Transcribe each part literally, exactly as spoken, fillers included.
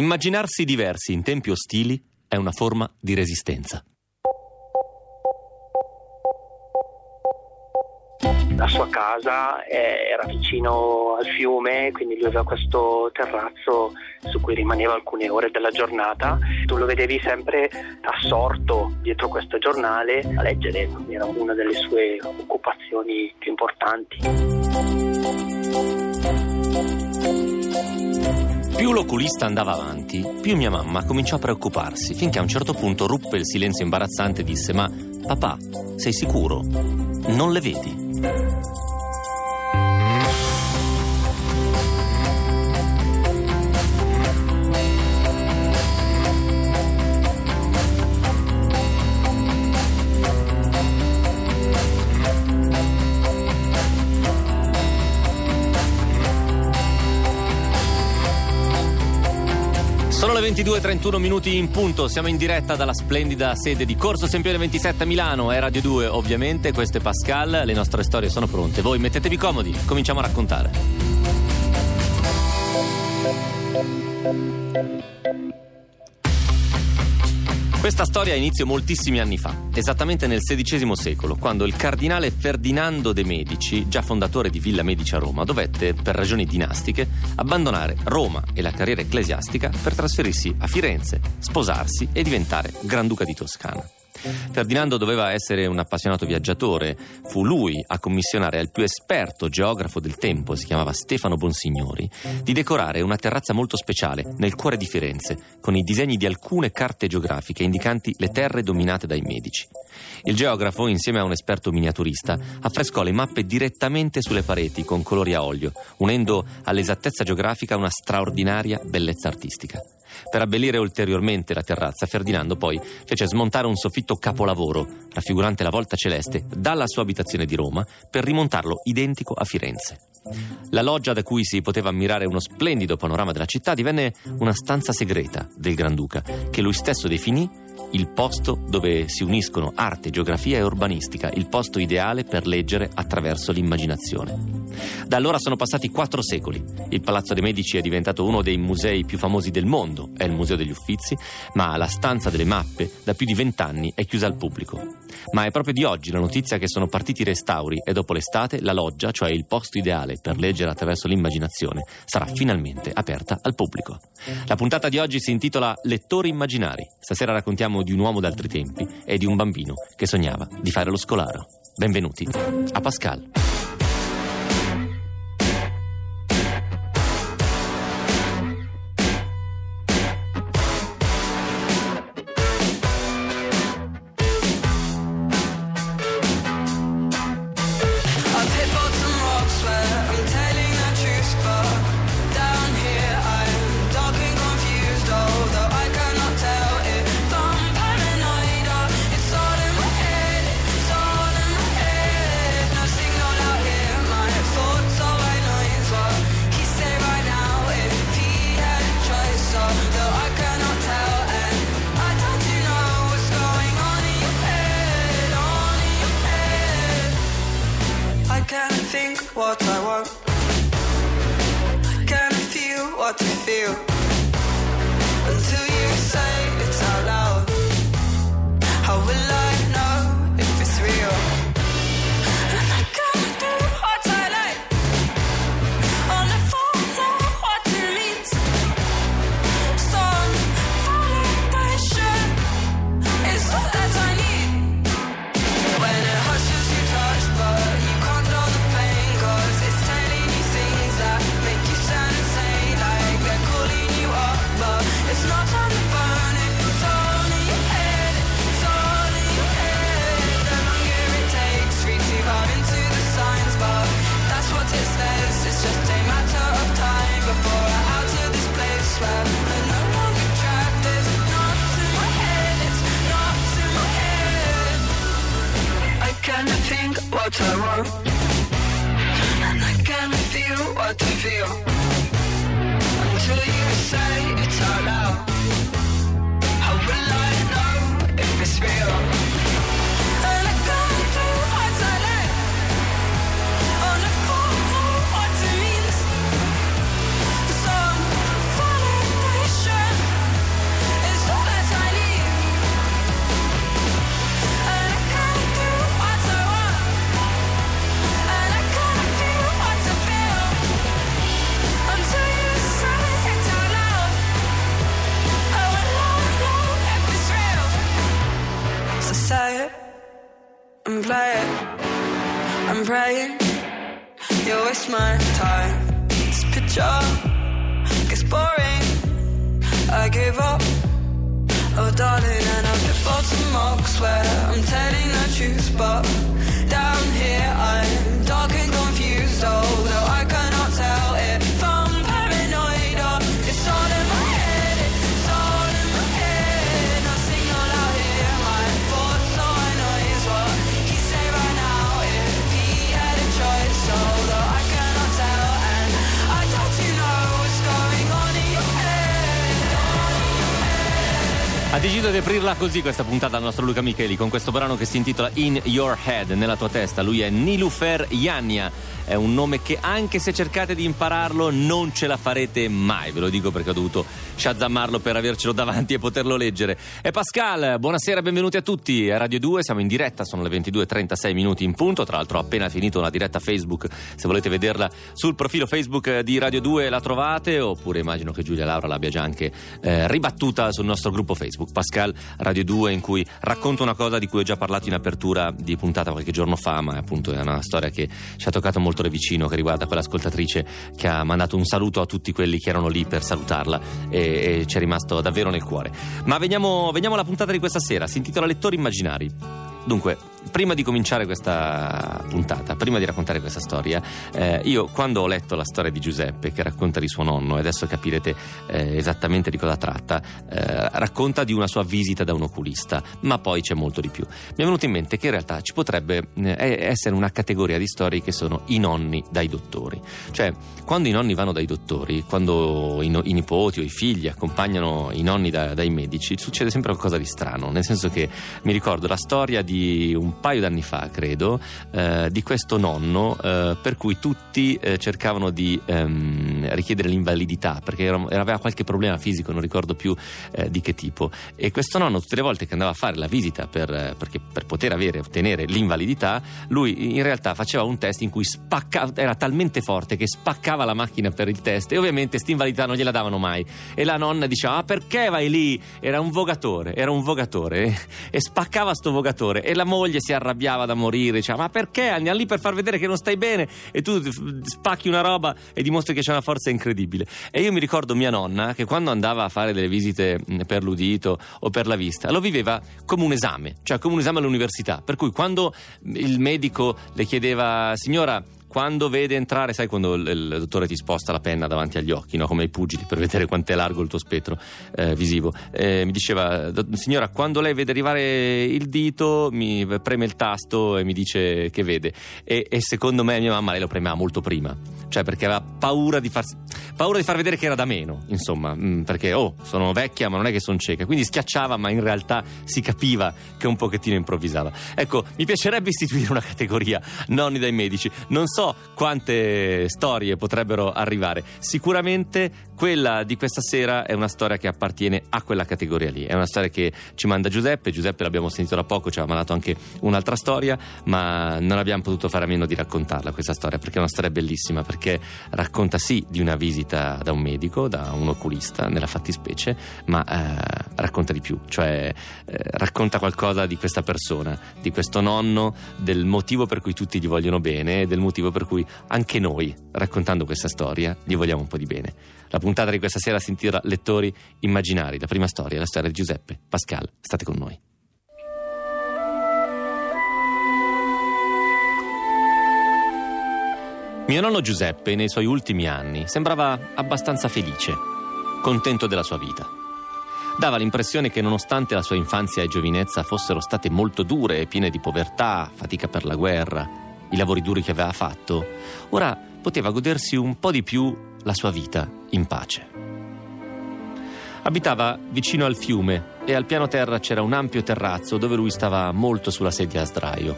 Immaginarsi diversi in tempi ostili è una forma di resistenza. La sua casa era vicino al fiume, quindi lui aveva questo terrazzo su cui rimaneva alcune ore della giornata. Tu lo vedevi sempre assorto dietro questo giornale a leggere, era una delle sue occupazioni più importanti. Più l'oculista andava avanti, più mia mamma cominciò a preoccuparsi, finché a un certo punto ruppe il silenzio imbarazzante e disse: «Ma papà, sei sicuro? Non le vedi?» ventidue e trentuno minuti in punto, siamo in diretta dalla splendida sede di Corso Sempione ventisette a Milano, è Radio due ovviamente, questo è Pascal, le nostre storie sono pronte, voi mettetevi comodi, cominciamo a raccontare. Questa storia ha inizio moltissimi anni fa, esattamente nel sedicesimo secolo, quando il cardinale Ferdinando de' Medici, già fondatore di Villa Medici a Roma, dovette, per ragioni dinastiche, abbandonare Roma e la carriera ecclesiastica per trasferirsi a Firenze, sposarsi e diventare Granduca di Toscana. Ferdinando doveva essere un appassionato viaggiatore, fu lui a commissionare al più esperto geografo del tempo, si chiamava Stefano Bonsignori, di decorare una terrazza molto speciale nel cuore di Firenze con i disegni di alcune carte geografiche indicanti le terre dominate dai Medici. Il geografo, insieme a un esperto miniaturista, affrescò le mappe direttamente sulle pareti con colori a olio, unendo all'esattezza geografica una straordinaria bellezza artistica. Per abbellire ulteriormente la terrazza, Ferdinando poi fece smontare un soffitto capolavoro, raffigurante la volta celeste, dalla sua abitazione di Roma per rimontarlo identico a Firenze. La loggia da cui si poteva ammirare uno splendido panorama della città divenne una stanza segreta del Granduca, che lui stesso definì il posto dove si uniscono arte, geografia e urbanistica, il posto ideale per leggere attraverso l'immaginazione. Da allora sono passati quattro secoli. Il Palazzo dei Medici è diventato uno dei musei più famosi del mondo, è il Museo degli Uffizi, ma la stanza delle mappe da più di vent'anni è chiusa al pubblico. Ma è proprio di oggi la notizia che sono partiti i restauri e dopo l'estate la loggia, cioè il posto ideale per leggere attraverso l'immaginazione, sarà finalmente aperta al pubblico. La puntata di oggi si intitola Lettori immaginari. Stasera raccontiamo di un uomo d'altri tempi e di un bambino che sognava di fare lo scolaro. Benvenuti a Pascal. What I want, I can't feel what I feel until you say it's out loud. How will I know if it's real? And I can't do what I like. On the phone, know what it means. So I'm falling pressure. It's all that I need. When it hushes, you touch, but you can't know the pain. It's not time. praying you waste my time. This picture gets boring, I give up. Oh darling, and I've been bottom marks where I'm telling the truth, but down here I'm dark and confused, although I cannot tell if I'm paranoid or it's all in my head, it's all in my head. I sing all out here, my thoughts, all I know is what he'd say right now if he had a choice, although I cannot tell, and I don't you know what's going on in your head. Ha deciso di aprirla così questa puntata al nostro Luca Micheli con questo brano che si intitola In Your Head, nella tua testa. Lui è Nilufer Yania. È un nome che anche se cercate di impararlo non ce la farete mai, ve lo dico perché ho dovuto shazzammarlo per avercelo davanti e poterlo leggere. E Pascal, buonasera, benvenuti a tutti a Radio due, siamo in diretta, sono le ventidue e trentasei minuti in punto, tra l'altro ho appena finito una diretta Facebook, se volete vederla sul profilo Facebook di Radio due la trovate, oppure immagino che Giulia Laura l'abbia già anche eh, ribattuta sul nostro gruppo Facebook Pascal Radio due, in cui racconto una cosa di cui ho già parlato in apertura di puntata qualche giorno fa, ma appunto è una storia che ci ha toccato molto vicino, che riguarda quell'ascoltatrice che ha mandato un saluto a tutti quelli che erano lì per salutarla e, e ci è rimasto davvero nel cuore. Ma veniamo, veniamo alla puntata di questa sera, si intitola Lettori Immaginari. Dunque, prima di cominciare questa puntata, prima di raccontare questa storia, eh, io quando ho letto la storia di Giuseppe che racconta di suo nonno, e adesso capirete eh, esattamente di cosa tratta, eh, racconta di una sua visita da un oculista, ma poi c'è molto di più. Mi è venuto in mente che in realtà ci potrebbe eh, essere una categoria di storie che sono i nonni dai dottori, cioè quando i nonni vanno dai dottori, quando i, no- i nipoti o i figli accompagnano i nonni da- dai medici, succede sempre qualcosa di strano, nel senso che mi ricordo la storia di un un paio d'anni fa, credo, eh, di questo nonno eh, per cui tutti eh, cercavano di ehm, richiedere l'invalidità perché era, aveva qualche problema fisico, non ricordo più eh, di che tipo, e questo nonno tutte le volte che andava a fare la visita per, eh, perché per poter avere ottenere l'invalidità, lui in realtà faceva un test in cui spaccava, era talmente forte che spaccava la macchina per il test, e ovviamente st'invalidità non gliela davano mai, e la nonna diceva: ah, perché vai lì? Era un vogatore, era un vogatore e, e spaccava sto vogatore, e la moglie si arrabbiava da morire, diceva: ma perché andiamo lì per far vedere che non stai bene e tu spacchi una roba e dimostri che c'è una forza incredibile. E io mi ricordo mia nonna che quando andava a fare delle visite per l'udito o per la vista lo viveva come un esame, cioè come un esame all'università, per cui quando il medico le chiedeva: signora, quando vede entrare, sai quando il, il dottore ti sposta la penna davanti agli occhi, no? Come i pugili, per vedere quanto è largo il tuo spettro eh, visivo, eh, mi diceva: signora, quando lei vede arrivare il dito mi preme il tasto e mi dice che vede, e, e secondo me mia mamma lei lo premeva molto prima, cioè perché aveva paura di far, paura di far vedere che era da meno, insomma, mh, perché oh, sono vecchia ma non è che sono cieca, quindi schiacciava ma in realtà si capiva che un pochettino improvvisava. Ecco, mi piacerebbe istituire una categoria nonni dai medici, non so quante storie potrebbero arrivare, sicuramente quella di questa sera è una storia che appartiene a quella categoria lì, è una storia che ci manda Giuseppe. Giuseppe l'abbiamo sentito da poco, ci ha mandato anche un'altra storia, ma non abbiamo potuto fare a meno di raccontarla questa storia, perché è una storia bellissima, perché racconta sì di una visita da un medico, da un oculista nella fattispecie, ma eh, racconta di più, cioè eh, racconta qualcosa di questa persona, di questo nonno, del motivo per cui tutti gli vogliono bene e del motivo per cui anche noi, raccontando questa storia, gli vogliamo un po' di bene. La puntata di questa sera si intitola Lettori Immaginari. La prima storia è la storia di Giuseppe. Pascal, state con noi. Mio nonno Giuseppe, nei suoi ultimi anni, sembrava abbastanza felice, contento della sua vita. Dava l'impressione che nonostante la sua infanzia e giovinezza fossero state molto dure e piene di povertà, fatica per la guerra, i lavori duri che aveva fatto, ora poteva godersi un po' di più la sua vita in pace. Abitava vicino al fiume e al piano terra c'era un ampio terrazzo dove lui stava molto sulla sedia a sdraio.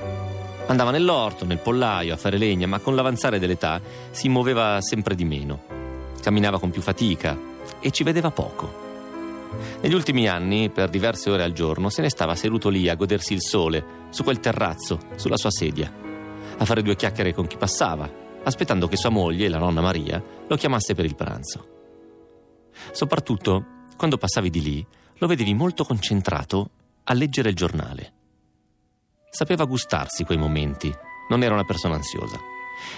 Andava nell'orto, nel pollaio, a fare legna, ma con l'avanzare dell'età si muoveva sempre di meno. Camminava con più fatica e ci vedeva poco. Negli ultimi anni, per diverse ore al giorno, se ne stava seduto lì a godersi il sole, su quel terrazzo, sulla sua sedia, a fare due chiacchiere con chi passava, aspettando che sua moglie, la nonna Maria, lo chiamasse per il pranzo. Soprattutto, quando passavi di lì, lo vedevi molto concentrato a leggere il giornale. Sapeva gustarsi quei momenti, Non era una persona ansiosa.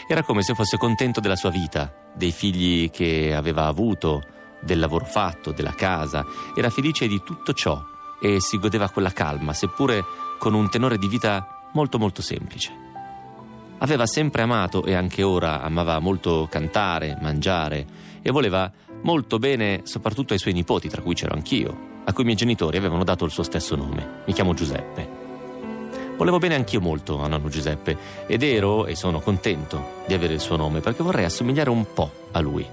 Era come se fosse contento della sua vita, dei figli che aveva avuto, del lavoro fatto, della casa. Era felice di tutto ciò e si godeva quella calma, seppure con un tenore di vita molto molto semplice. Aveva sempre amato, e anche ora amava molto, cantare, mangiare, e voleva molto bene soprattutto ai suoi nipoti, tra cui c'ero anch'io, a cui i miei genitori avevano dato il suo stesso nome. Mi chiamo Giuseppe. Volevo bene anch'io molto a nonno Giuseppe, ed ero e sono contento di avere il suo nome perché vorrei assomigliare un po' a lui.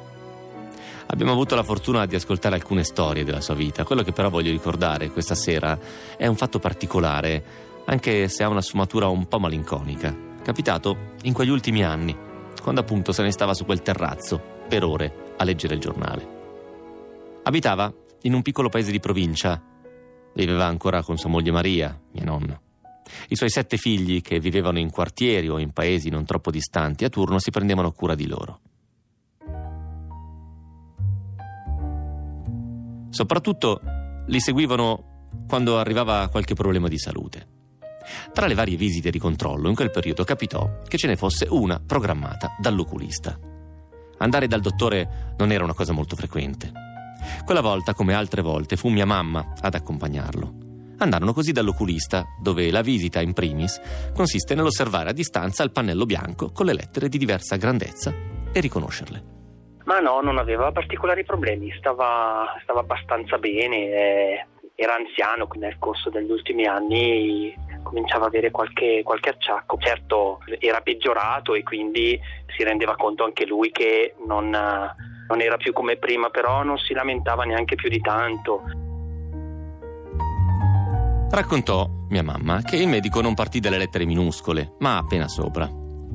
Abbiamo avuto la fortuna di ascoltare alcune storie della sua vita. Quello che però voglio ricordare questa sera è un fatto particolare, anche se ha una sfumatura un po' malinconica, capitato in quegli ultimi anni, quando appunto se ne stava su quel terrazzo per ore a leggere il giornale. Abitava in un piccolo paese di provincia. Viveva ancora con sua moglie Maria, mia nonna. I suoi sette figli, che vivevano in quartieri o in paesi non troppo distanti, a turno si prendevano cura di loro. Soprattutto li seguivano quando arrivava qualche problema di salute. Tra le varie visite di controllo in quel periodo capitò che ce ne fosse una programmata dall'oculista. Andare dal dottore non era una cosa molto frequente. Quella volta, come altre volte, fu mia mamma ad accompagnarlo. Andarono così dall'oculista, dove la visita in primis consiste nell'osservare a distanza il pannello bianco con le lettere di diversa grandezza e riconoscerle. Ma no, non aveva particolari problemi, stava, stava abbastanza bene, eh, era anziano, nel corso degli ultimi anni cominciava a avere qualche, qualche acciacco. Certo, era peggiorato e quindi si rendeva conto anche lui che non, non era più come prima, però non si lamentava neanche più di tanto. Raccontò mia mamma che il medico non partì dalle lettere minuscole, ma appena sopra.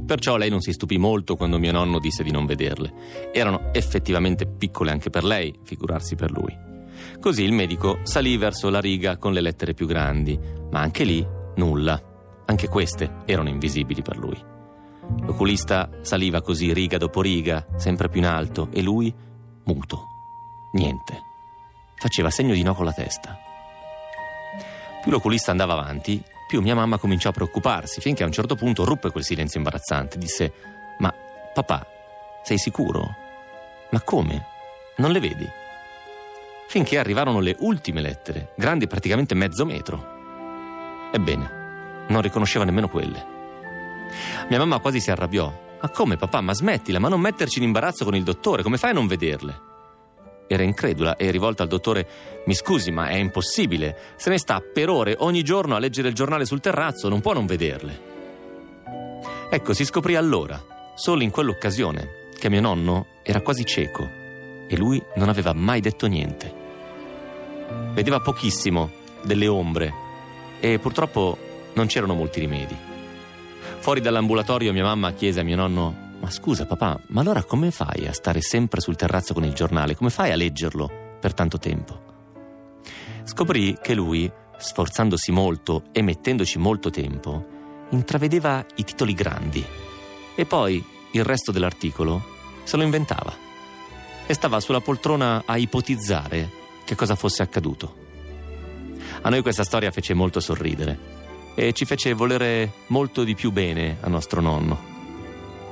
Perciò lei non si stupì molto quando mio nonno disse di non vederle. Erano effettivamente piccole anche per lei, figurarsi per lui. Così il medico salì verso la riga con le lettere più grandi, ma anche lì nulla. Anche queste erano invisibili per lui. L'oculista saliva così riga dopo riga, sempre più in alto, e lui muto. Niente. Faceva segno di no con la testa. Più l'oculista andava avanti, più mia mamma cominciò a preoccuparsi, finché a un certo punto ruppe quel silenzio imbarazzante. Disse: "Ma papà, sei sicuro? Ma come? Non le vedi?" Finché arrivarono le ultime lettere, grandi praticamente mezzo metro. Ebbene, non riconosceva nemmeno quelle. Mia mamma quasi si arrabbiò. "Ma come, papà? Ma smettila, ma non metterci in imbarazzo con il dottore, come fai a non vederle?" Era incredula e, rivolta al dottore: "Mi scusi, ma è impossibile, se ne sta per ore ogni giorno a leggere il giornale sul terrazzo, non può non vederle." Ecco, si scoprì allora, solo in quell'occasione, che mio nonno era quasi cieco e lui non aveva mai detto niente. Vedeva pochissimo, delle ombre, e purtroppo non c'erano molti rimedi. Fuori dall'ambulatorio mia mamma chiese a mio nonno: "Ma scusa papà, ma allora come fai a stare sempre sul terrazzo con il giornale? Come fai a leggerlo per tanto tempo?" Scoprì che lui, sforzandosi molto e mettendoci molto tempo, intravedeva i titoli grandi e poi il resto dell'articolo se lo inventava e stava sulla poltrona a ipotizzare che cosa fosse accaduto. A noi questa storia fece molto sorridere e ci fece volere molto di più bene a nostro nonno.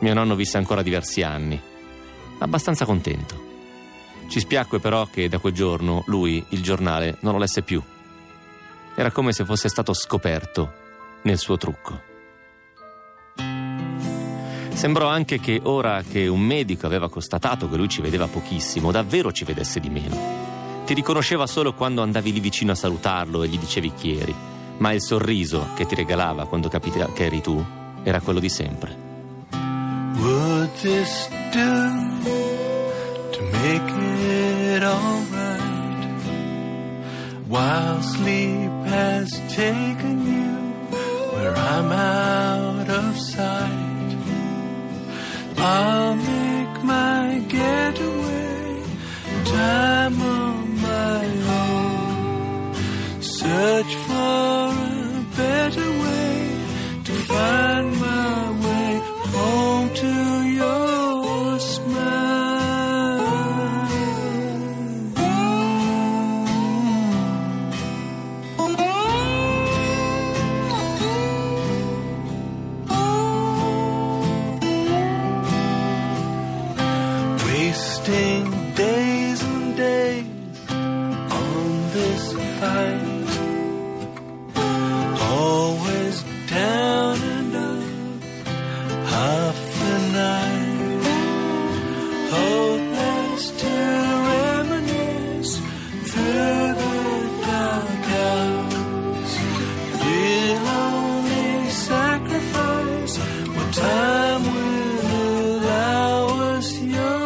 Mio nonno visse ancora diversi anni, abbastanza contento. Ci spiacque però che da quel giorno lui il giornale non lo lesse più. Era come se fosse stato scoperto nel suo trucco. Sembrò anche che ora che un medico aveva constatato che lui ci vedeva pochissimo, davvero ci vedesse di meno. Ti riconosceva solo quando andavi lì vicino a salutarlo e gli dicevi chi eri, ma il sorriso che ti regalava quando capita che eri tu era quello di sempre. Would this do to make it alright? While sleep has taken you where I'm out of sight, I'll make my getaway time on my own. Search for a better way to find my way home to your smile. this fight. Always down and up, half the night. Hopeless to reminisce through the dark hours. The lonely sacrifice where time will allow us young.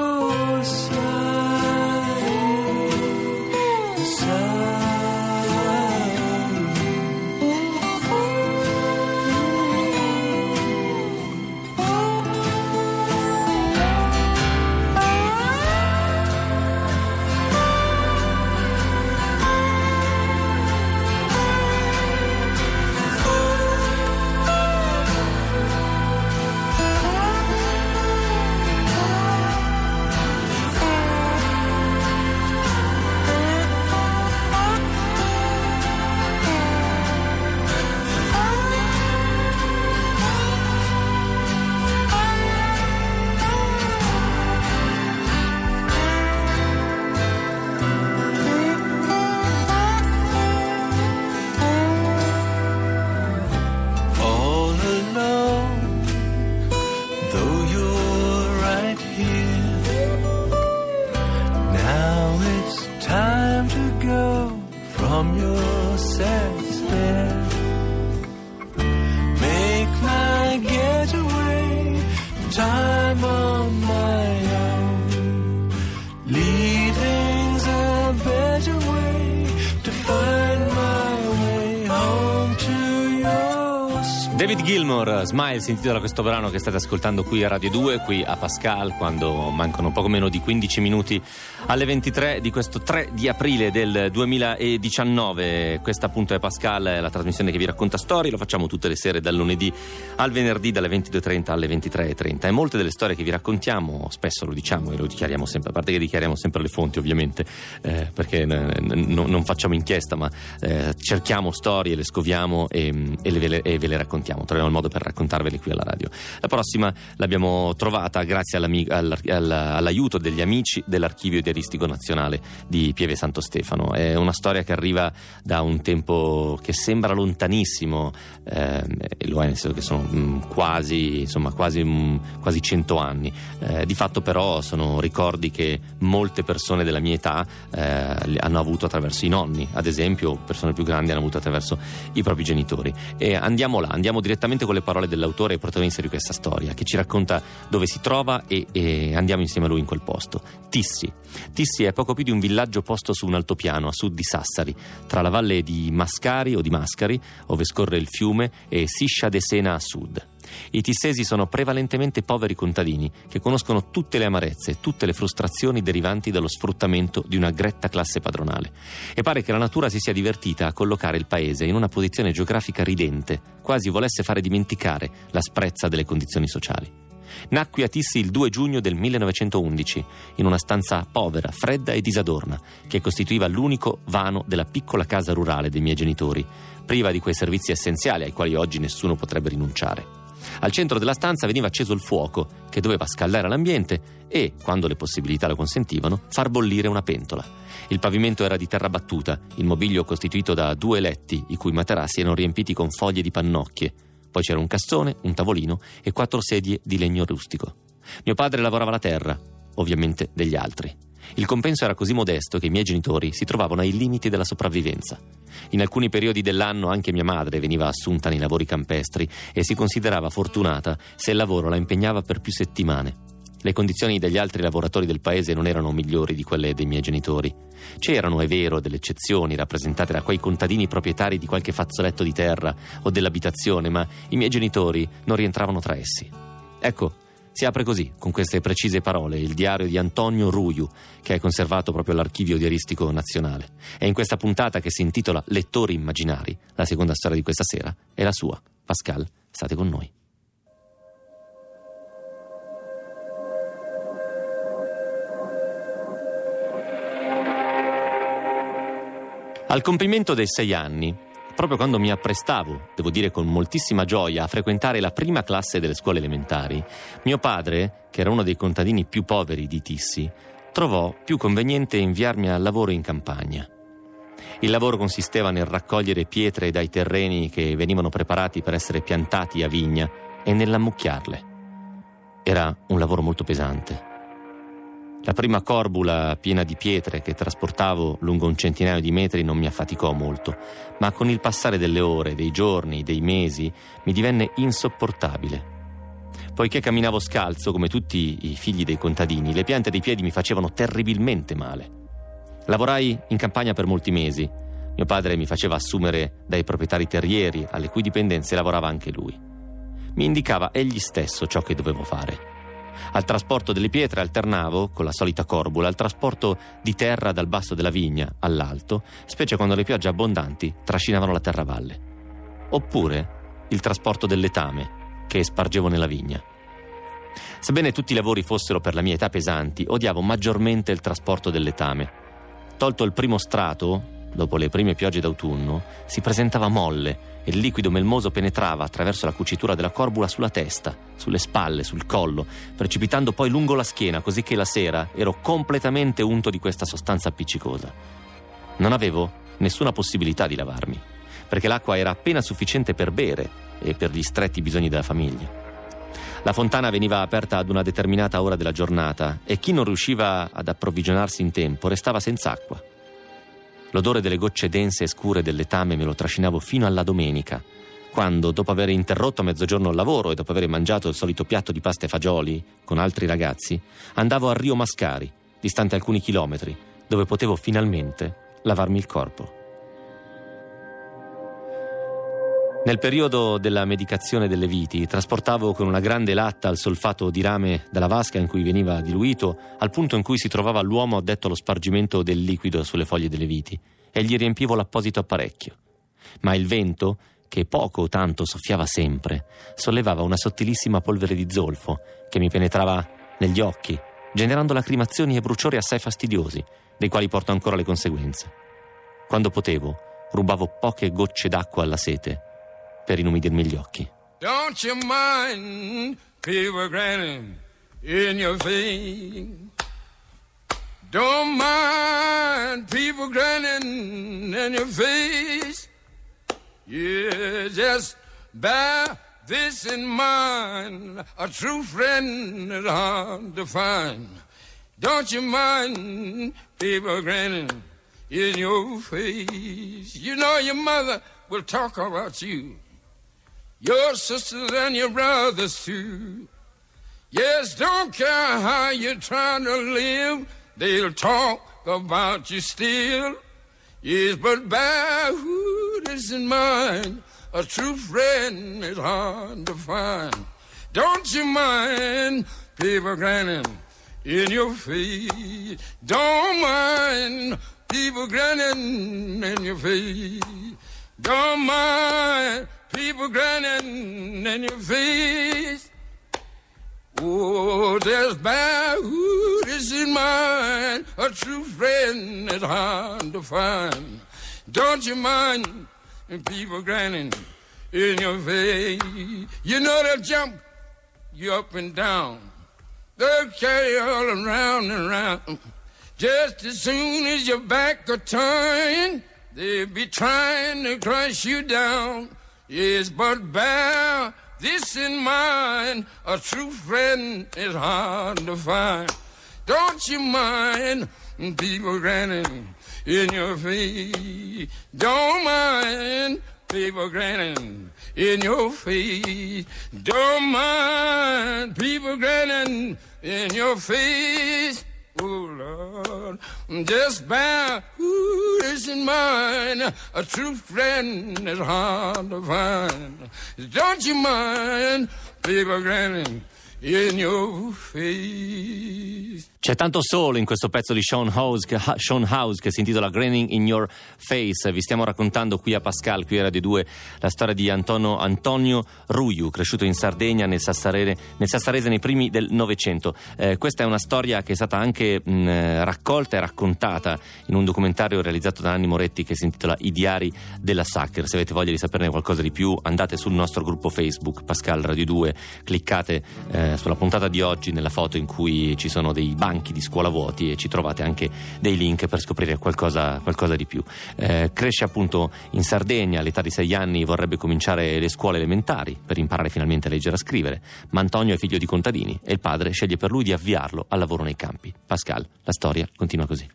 David Gilmour, Smile, si intitola questo brano che state ascoltando qui a Radio due, qui a Pascal, quando mancano poco meno di quindici minuti alle ventitré di questo tre di aprile del duemiladiciannove. Questa appunto è Pascal, è la trasmissione che vi racconta storie, lo facciamo tutte le sere dal lunedì al venerdì dalle ventidue e trenta alle ventitré e trenta, e molte delle storie che vi raccontiamo, spesso lo diciamo e lo dichiariamo sempre, a parte che dichiariamo sempre le fonti ovviamente, eh, perché n- n- non facciamo inchiesta, ma eh, cerchiamo storie, le scoviamo e, e, le, e ve le raccontiamo. Troviamo il modo per raccontarveli qui alla radio. La prossima l'abbiamo trovata grazie all'aiuto degli amici dell'Archivio Diaristico Nazionale di Pieve Santo Stefano. È una storia che arriva da un tempo che sembra lontanissimo, eh, lo è nel senso che sono mh, quasi insomma quasi mh, quasi cento anni. Eh, di fatto però sono ricordi che molte persone della mia età eh, hanno avuto attraverso i nonni, ad esempio, persone più grandi hanno avuto attraverso i propri genitori. E andiamo là, andiamo direttamente con le parole dell'autore e protagonista di questa storia, che ci racconta dove si trova e, e andiamo insieme a lui in quel posto. Tissi. Tissi è poco più di un villaggio posto su un altopiano a sud di Sassari, tra la valle di Mascari o di Mascari, ove scorre il fiume, e Siscia de Sena a sud. I tissesi sono prevalentemente poveri contadini che conoscono tutte le amarezze, tutte le frustrazioni derivanti dallo sfruttamento di una gretta classe padronale, e pare che la natura si sia divertita a collocare il paese in una posizione geografica ridente, quasi volesse fare dimenticare l'asprezza delle condizioni sociali. Nacque a Tissi il due giugno del millenovecentoundici, in una stanza povera, fredda e disadorna, che costituiva l'unico vano della piccola casa rurale dei miei genitori, priva di quei servizi essenziali ai quali oggi nessuno potrebbe rinunciare. Al centro della stanza veniva acceso il fuoco, che doveva scaldare l'ambiente e, quando le possibilità lo consentivano, far bollire una pentola. Il pavimento era di terra battuta, il mobilio costituito da due letti, i cui materassi erano riempiti con foglie di pannocchie. Poi c'era un cassone, un tavolino e quattro sedie di legno rustico. Mio padre lavorava la terra, ovviamente degli altri. Il compenso era così modesto che i miei genitori si trovavano ai limiti della sopravvivenza. In alcuni periodi dell'anno anche mia madre veniva assunta nei lavori campestri e si considerava fortunata se il lavoro la impegnava per più settimane. Le condizioni degli altri lavoratori del paese non erano migliori di quelle dei miei genitori. C'erano, è vero, delle eccezioni rappresentate da quei contadini proprietari di qualche fazzoletto di terra o dell'abitazione, ma i miei genitori non rientravano tra essi. Ecco, si apre così, con queste precise parole, il diario di Antonio Ruiu, che è conservato proprio all'Archivio Diaristico Nazionale. È in questa puntata, che si intitola Lettori Immaginari, la seconda storia di questa sera è la sua. Pascal, state con noi. Al compimento dei sei anni, proprio quando mi apprestavo, devo dire con moltissima gioia, a frequentare la prima classe delle scuole elementari, mio padre, che era uno dei contadini più poveri di Tissi, trovò più conveniente inviarmi al lavoro in campagna. Il lavoro consisteva nel raccogliere pietre dai terreni che venivano preparati per essere piantati a vigna e nell'ammucchiarle. Era un lavoro molto pesante. La prima corbula piena di pietre che trasportavo lungo un centinaio di metri non mi affaticò molto, ma con il passare delle ore, dei giorni, dei mesi mi divenne insopportabile. Poiché camminavo scalzo come tutti i figli dei contadini, le piante dei piedi mi facevano terribilmente male. Lavorai in campagna per molti mesi. Mio padre mi faceva assumere dai proprietari terrieri, alle cui dipendenze lavorava anche lui. Mi indicava egli stesso ciò che dovevo fare. Al trasporto delle pietre alternavo, con la solita corbula, al trasporto di terra dal basso della vigna all'alto, specie quando le piogge abbondanti trascinavano la terravalle. Oppure il trasporto del letame che spargevo nella vigna. Sebbene tutti i lavori fossero per la mia età pesanti, odiavo maggiormente il trasporto del letame. Tolto il primo strato, dopo le prime piogge d'autunno, si presentava molle e il liquido melmoso penetrava attraverso la cucitura della corbula sulla testa, sulle spalle, sul collo, precipitando poi lungo la schiena, così che la sera ero completamente unto di questa sostanza appiccicosa. Non avevo nessuna possibilità di lavarmi, perché l'acqua era appena sufficiente per bere e per gli stretti bisogni della famiglia. La fontana veniva aperta ad una determinata ora della giornata e chi non riusciva ad approvvigionarsi in tempo restava senza acqua. L'odore delle gocce dense e scure del letame me lo trascinavo fino alla domenica, quando, dopo aver interrotto a mezzogiorno il lavoro e dopo aver mangiato il solito piatto di pasta e fagioli con altri ragazzi, andavo a Rio Mascari, distante alcuni chilometri, dove potevo finalmente lavarmi il corpo. Nel periodo della medicazione delle viti trasportavo con una grande latta il solfato di rame dalla vasca in cui veniva diluito al punto in cui si trovava l'uomo addetto allo spargimento del liquido sulle foglie delle viti e gli riempivo l'apposito apparecchio. Ma il vento, che poco o tanto soffiava sempre, sollevava una sottilissima polvere di zolfo che mi penetrava negli occhi, generando lacrimazioni e bruciori assai fastidiosi, dei quali porto ancora le conseguenze. Quando potevo, rubavo poche gocce d'acqua alla sete per inumidirmi gli occhi. Don't you mind people grinning in your face? Don't mind people grinning in your face. Yeah, just bear this in mind. A true friend is hard to find. Don't you mind people grinning in your face? You know your mother will talk about you. Your sisters and your brothers too. Yes, don't care how you're trying to live, they'll talk about you still. Yes, but bear this in mind, a true friend is hard to find. Don't you mind people grinning in your face? Don't mind people grinning in your face. Don't mind people grinning in your face. Oh, there's bad is in mind. A true friend is hard to find. Don't you mind people grinning in your face? You know they'll jump you up and down. They'll carry you all around and round. Just as soon as your back are turned, they'll be trying to crush you down. Yes, but bear this in mind, a true friend is hard to find. Don't you mind people grinning in your face? Don't mind people grinning in your face. Don't mind people grinning in your face. Oh, Lord, just bear this in mind, a true friend is hard to find. Don't you mind people grinning in your face? C'è tanto sole in questo pezzo di Sean House, che, Sean House che si intitola Grinning in Your Face. Vi stiamo raccontando qui a Pascal, qui a Radio due, la storia di Antonio, Antonio Ruiu, cresciuto in Sardegna nel Sassarese, nel Sassarese nei primi del Novecento. Eh, questa è una storia che è stata anche mh, raccolta e raccontata in un documentario realizzato da Nanni Moretti che si intitola I diari della Sacher. Se avete voglia di saperne qualcosa di più andate sul nostro gruppo Facebook Pascal Radio due, cliccate eh, eh, sulla puntata di oggi, nella foto in cui ci sono dei banchi di scuola vuoti, e ci trovate anche dei link per scoprire qualcosa, qualcosa di più. Eh, cresce appunto in Sardegna, all'età di sei anni vorrebbe cominciare le scuole elementari per imparare finalmente a leggere e a scrivere, ma Antonio è figlio di contadini e il padre sceglie per lui di avviarlo al lavoro nei campi. Pascal, la storia continua così.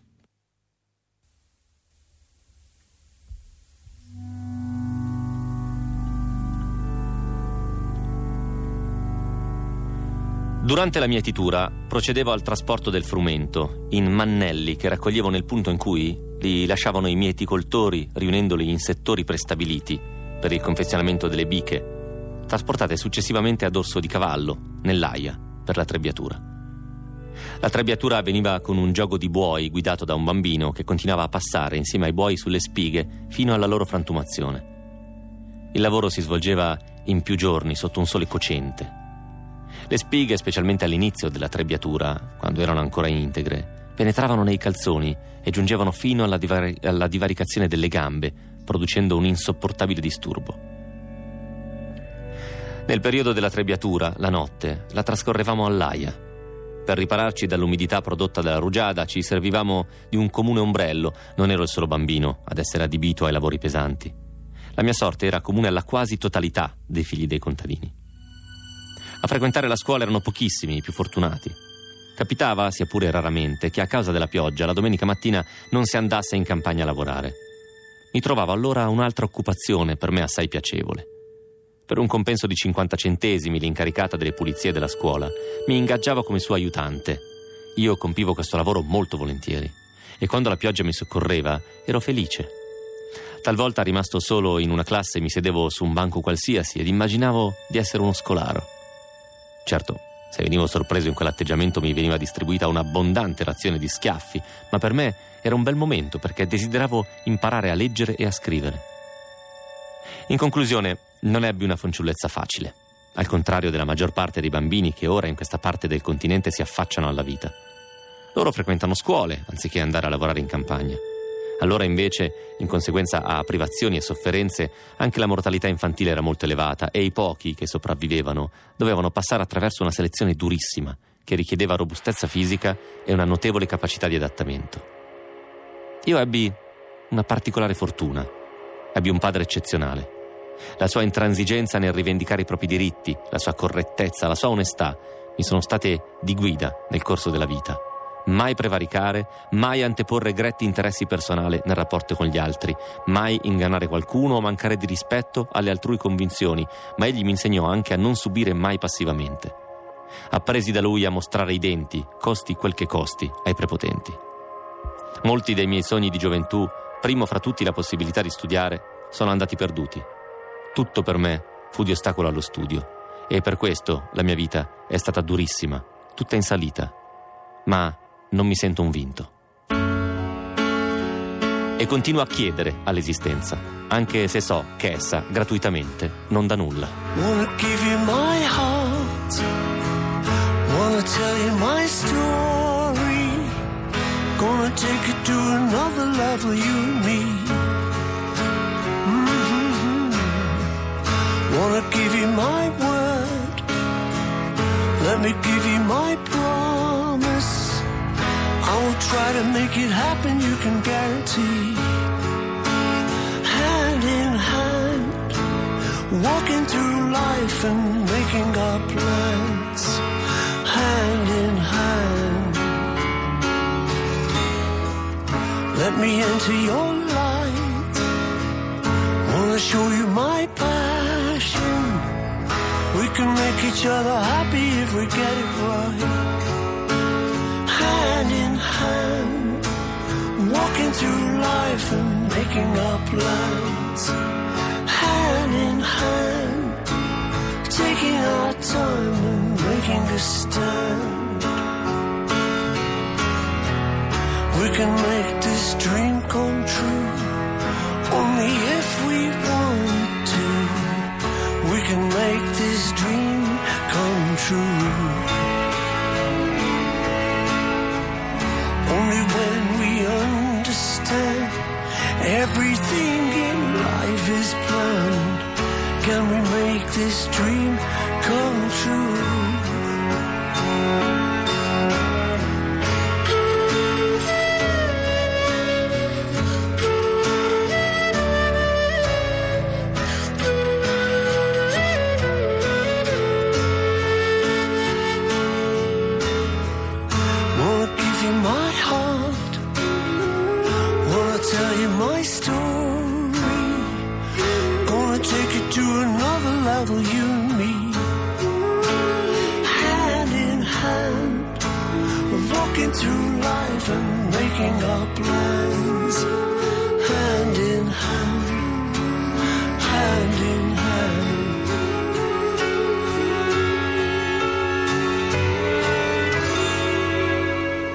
Durante la mietitura procedevo al trasporto del frumento in mannelli che raccoglievo nel punto in cui li lasciavano i mieticoltori, riunendoli in settori prestabiliti per il confezionamento delle biche, trasportate successivamente a dorso di cavallo nell'aia per la trebbiatura. La trebbiatura avveniva con un gioco di buoi guidato da un bambino che continuava a passare insieme ai buoi sulle spighe fino alla loro frantumazione. Il lavoro si svolgeva in più giorni sotto un sole cocente. Le spighe, specialmente all'inizio della trebbiatura, quando erano ancora integre, penetravano nei calzoni e giungevano fino alla, divari- alla divaricazione delle gambe, producendo un insopportabile disturbo. Nel periodo della trebbiatura, la notte, la trascorrevamo all'aia. Per ripararci dall'umidità prodotta dalla rugiada ci servivamo di un comune ombrello. Non ero il solo bambino ad essere adibito ai lavori pesanti. La mia sorte era comune alla quasi totalità dei figli dei contadini. A frequentare la scuola erano pochissimi i più fortunati. Capitava, sia pure raramente, che a causa della pioggia la domenica mattina non si andasse in campagna a lavorare. Mi trovavo allora un'altra occupazione per me assai piacevole. Per un compenso di cinquanta centesimi l'incaricata delle pulizie della scuola mi ingaggiava come suo aiutante. Io compivo questo lavoro molto volentieri e quando la pioggia mi soccorreva ero felice. Talvolta, rimasto solo in una classe, mi sedevo su un banco qualsiasi ed immaginavo di essere uno scolaro. Certo, se venivo sorpreso in quell'atteggiamento mi veniva distribuita un'abbondante razione di schiaffi, ma per me era un bel momento perché desideravo imparare a leggere e a scrivere. In conclusione, non ebbi una fanciullezza facile, al contrario della maggior parte dei bambini che ora in questa parte del continente si affacciano alla vita. Loro frequentano scuole anziché andare a lavorare in campagna. Allora invece, in conseguenza a privazioni e sofferenze, anche la mortalità infantile era molto elevata e i pochi che sopravvivevano dovevano passare attraverso una selezione durissima che richiedeva robustezza fisica e una notevole capacità di adattamento. Io ebbi una particolare fortuna. Ebbi un padre eccezionale. La sua intransigenza nel rivendicare i propri diritti, la sua correttezza, la sua onestà mi sono state di guida nel corso della vita. Mai prevaricare, mai anteporre gretti interessi personali nel rapporto con gli altri, mai ingannare qualcuno o mancare di rispetto alle altrui convinzioni, ma egli mi insegnò anche a non subire mai passivamente. Appresi da lui a mostrare i denti, costi quel che costi, ai prepotenti. Molti dei miei sogni di gioventù, primo fra tutti la possibilità di studiare, sono andati perduti. Tutto per me fu di ostacolo allo studio e per questo la mia vita è stata durissima, tutta in salita, ma non mi sento un vinto. E continuo a chiedere all'esistenza, anche se so che essa, gratuitamente, non dà nulla. Wanna give you my heart, wanna tell you my story, gonna take you to another level, you and me. Mm-hmm. Wanna give you my word, let me give you my promise. I will try to make it happen, you can guarantee. Hand in hand, walking through life and making our plans. Hand in hand, let me enter your light. Wanna show you my passion. We can make each other happy if we get it right. Hand in hand, walking through life and making our plans. Hand in hand, taking our time and making a stand. We can make this dream come true, only if we want to. We can make this dream come true. Only when we understand everything in life is planned, can we make this dream come true.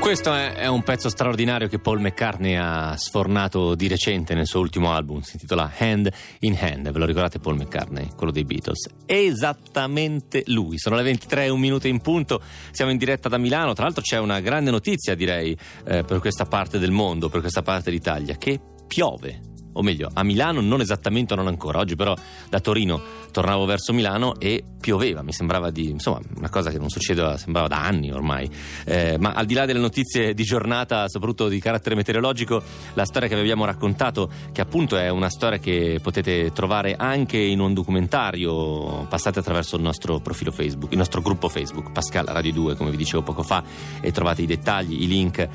Questo è un pezzo straordinario che Paul McCartney ha sfornato di recente nel suo ultimo album, si intitola Hand in Hand, ve lo ricordate Paul McCartney, quello dei Beatles? Esattamente lui, sono le ventitré e un minuto in punto, siamo in diretta da Milano, tra l'altro c'è una grande notizia direi eh, per questa parte del mondo, per questa parte d'Italia, che piove, o meglio a Milano non esattamente, non ancora, oggi però da Torino tornavo verso Milano e pioveva, mi sembrava di, insomma, una cosa che non succedeva, sembrava da anni ormai, eh, ma al di là delle notizie di giornata, soprattutto di carattere meteorologico, la storia che vi abbiamo raccontato, che appunto è una storia che potete trovare anche in un documentario, passate attraverso il nostro profilo Facebook, il nostro gruppo Facebook Pascal Radio due, come vi dicevo poco fa, e trovate i dettagli, i link eh,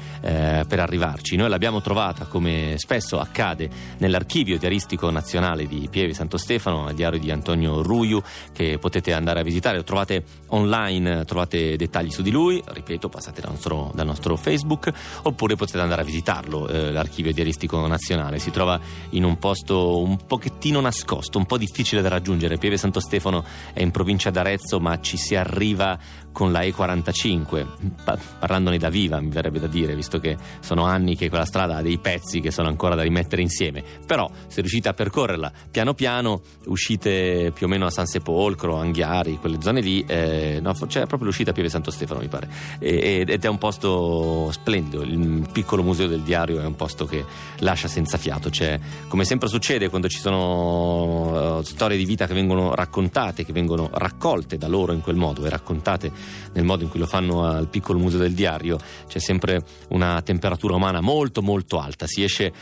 per arrivarci. Noi l'abbiamo trovata, come spesso accade, nell'archivio diaristico nazionale di Pieve Santo Stefano, il diario di Antonio Ruiu, che potete andare a visitare, lo trovate online, trovate dettagli su di lui, ripeto, passate dal nostro, dal nostro Facebook, oppure potete andare a visitarlo, eh, l'archivio diaristico nazionale si trova in un posto un pochettino nascosto, un po' difficile da raggiungere. Pieve Santo Stefano è in provincia d'Arezzo, ma ci si arriva con la E quarantacinque, pa- parlandone da viva mi verrebbe da dire, visto che sono anni che quella strada ha dei pezzi che sono ancora da rimettere insieme, però se riuscite a percorrerla piano piano, uscite più o meno a San Sepolcro, Anghiari, quelle zone lì, eh, no, c'è proprio l'uscita a Pieve Santo Stefano mi pare, e, ed è un posto splendido, il piccolo museo del diario è un posto che lascia senza fiato, c'è, come sempre succede quando ci sono uh, storie di vita che vengono raccontate, che vengono raccolte da loro in quel modo e raccontate nel modo in cui lo fanno al piccolo museo del diario, c'è sempre una temperatura umana molto molto alta, si esce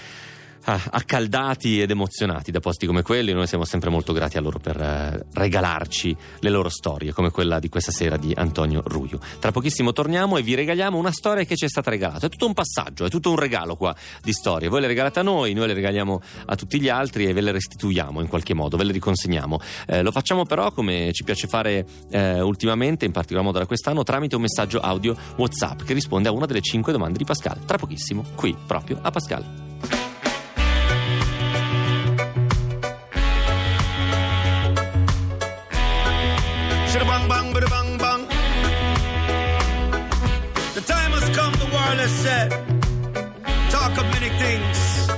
accaldati ed emozionati da posti come quelli. Noi siamo sempre molto grati a loro per regalarci le loro storie, come quella di questa sera di Antonio Ruiu. Tra pochissimo torniamo e vi regaliamo una storia che ci è stata regalata, è tutto un passaggio, è tutto un regalo qua di storie, voi le regalate a noi, noi le regaliamo a tutti gli altri e ve le restituiamo in qualche modo, ve le riconsegniamo, eh, lo facciamo però come ci piace fare eh, ultimamente, in particolar modo da quest'anno, tramite un messaggio audio WhatsApp che risponde a una delle cinque domande di Pascal, tra pochissimo qui proprio a Pascal. Bang, bang, bang, bang. The time has come, the world has said, talk of many things,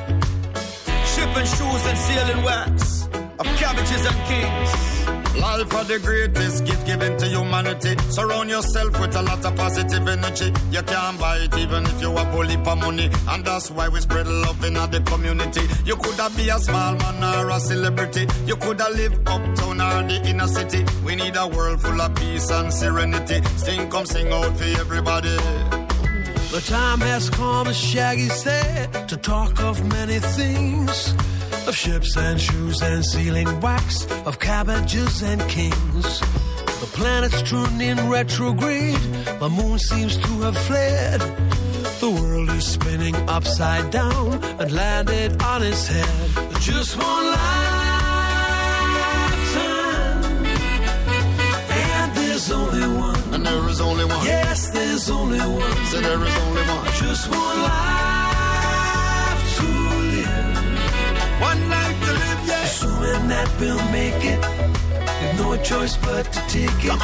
shipping shoes and sealing wax, of cabbages and kings. Love for the greatest gift given to humanity. Surround yourself with a lot of positive energy. You can't buy it even if you have only for money. And that's why we spread love in the community. You could have be a small man or a celebrity. You could have lived uptown or the inner city. We need a world full of peace and serenity. Sing, come sing out for everybody. The time has come, as Shaggy said, to talk of many things, of ships and shoes and sealing wax, of cabbages and kings. The planet's turned in retrograde, the moon seems to have fled. The world is spinning upside down and landed on its head. Just one lifetime, and there's only one. And there is only one. Yes, there's only one. So there is only one. Just one life to live. One life to live, yeah. Assuming that we'll make it, with no choice but to take it.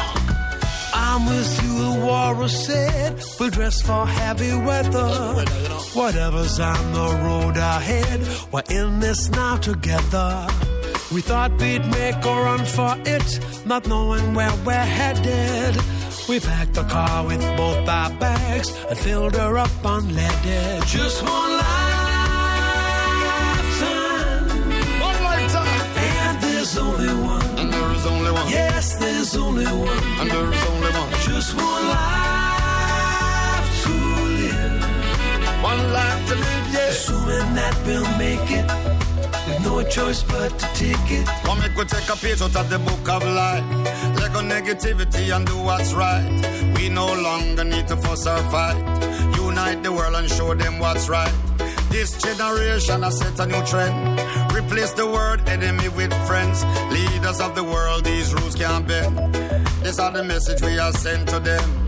I'm with you, the war is said. We'll dress for heavy weather. Whatever's on the road ahead, we're in this now together. We thought we'd make a run for it, not knowing where we're headed. We packed the car with both our bags and filled her up unleaded. Just one life. There's only one, and there is only one. Yes, there's only one, and there is only one. Just one life. assuming that we'll make it. We've no choice but to take it. Come make we take a page out of the book of life. Let go negativity and do what's right. We no longer need to fuss or fight. Unite the world and show them what's right. This generation has set a new trend. Replace the word enemy with friends. Leaders of the world, these rules can't bend. This is the message we are sent to them.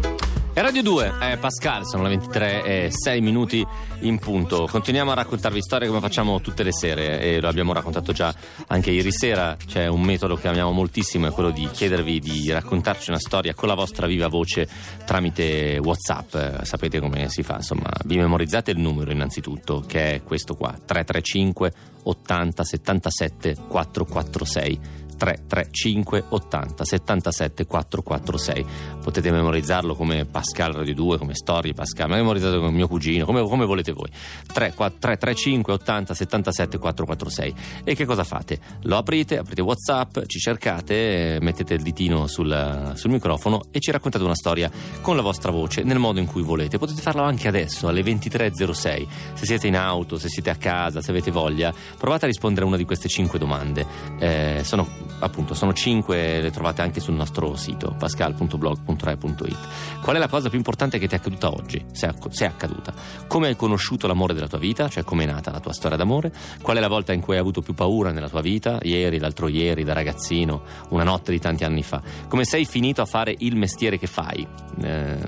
E Radio due, eh, Pascal, sono le ventitré e sei minuti in punto. Continuiamo a raccontarvi storie come facciamo tutte le sere, e lo abbiamo raccontato già anche ieri sera. C'è un metodo che amiamo moltissimo, è quello di chiedervi di raccontarci una storia con la vostra viva voce tramite WhatsApp. Sapete come si fa, insomma, vi memorizzate il numero innanzitutto, che è questo qua, tre tre cinque ottanta settantasette quattrocentoquarantasei. tre tre cinque ottanta settantasette quattrocentoquarantasei. Potete memorizzarlo come Pascal Radio due, come Storie Pascal, ma memorizzate come mio cugino, come, come volete voi. tre tre cinque ottanta settantasette quattrocentoquarantasei. E che cosa fate? Lo aprite, aprite WhatsApp, ci cercate, mettete il ditino sul, sul microfono e ci raccontate una storia con la vostra voce nel modo in cui volete. Potete farlo anche adesso alle ventitré e zero sei. Se siete in auto, se siete a casa, se avete voglia, provate a rispondere a una di queste cinque domande. Eh, sono appunto sono cinque, le trovate anche sul nostro sito pascal punto blog punto rai punto it. Qual è la cosa più importante che ti è accaduta oggi, se è accaduta? Come hai conosciuto l'amore della tua vita, cioè come è nata la tua storia d'amore? Qual è la volta in cui hai avuto più paura nella tua vita, ieri, l'altro ieri, da ragazzino, una notte di tanti anni fa? Come sei finito a fare il mestiere che fai? Ehm,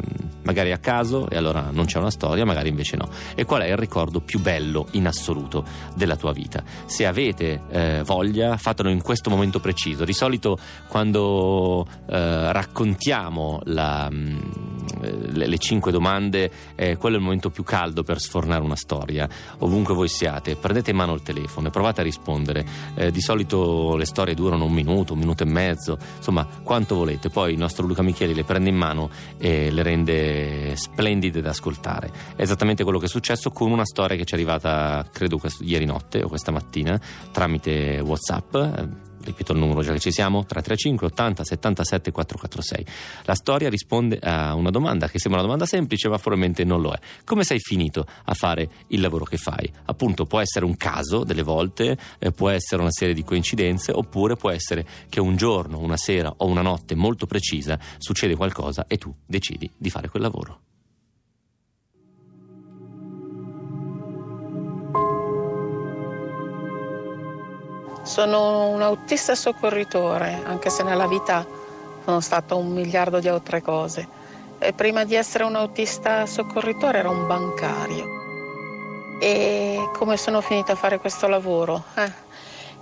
magari a caso, e allora non c'è una storia, magari invece no. E qual è il ricordo più bello in assoluto della tua vita? Se avete eh, voglia, fatelo in questo momento preciso. Di solito quando eh, raccontiamo la, le, le cinque domande, eh, quello è il momento più caldo per sfornare una storia. Ovunque voi siate, prendete in mano il telefono e provate a rispondere. Eh, di solito le storie durano un minuto, un minuto e mezzo, insomma quanto volete. Poi il nostro Luca Micheli le prende in mano e le rende splendide da ascoltare. È esattamente quello che è successo con una storia che ci è arrivata, credo, quest- ieri notte o questa mattina tramite WhatsApp. Ripeto il numero, già che ci siamo: tre tre cinque ottanta settantasette quattrocentoquarantasei. La storia risponde a una domanda che sembra una domanda semplice, ma probabilmente non lo è. Come sei finito a fare il lavoro che fai? Appunto, può essere un caso delle volte, eh, può essere una serie di coincidenze, oppure può essere che un giorno, una sera o una notte molto precisa succede qualcosa e tu decidi di fare quel lavoro. Sono un autista soccorritore, anche se nella vita sono stata un miliardo di altre cose. E prima di essere un autista soccorritore ero un bancario. E come sono finita a fare questo lavoro? Eh,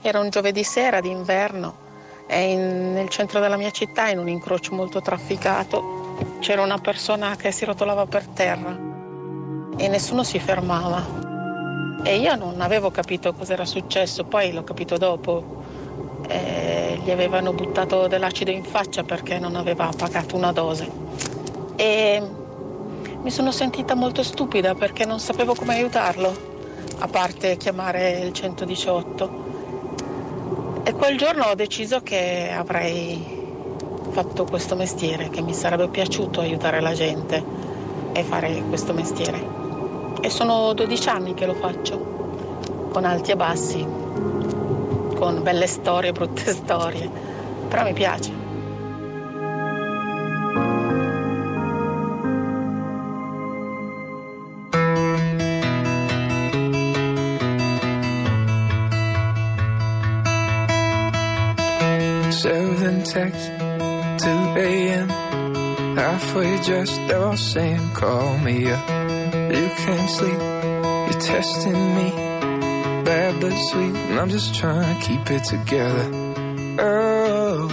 era un giovedì sera d'inverno e in, nel centro della mia città, in un incrocio molto trafficato, c'era una persona che si rotolava per terra e nessuno si fermava. E io non avevo capito cosa era successo, poi l'ho capito dopo. Eh, gli avevano buttato dell'acido in faccia perché non aveva pagato una dose. E mi sono sentita molto stupida perché non sapevo come aiutarlo, a parte chiamare il centodiciotto. E quel giorno ho deciso che avrei fatto questo mestiere, che mi sarebbe piaciuto aiutare la gente e fare questo mestiere. E sono dodici anni che lo faccio, con alti e bassi, con belle storie, brutte storie, però mi piace. Seven texts, two a.m. halfway just all saying call me up. You can't sleep, you're testing me. Bad but sweet, and I'm just trying to keep it together. Oh,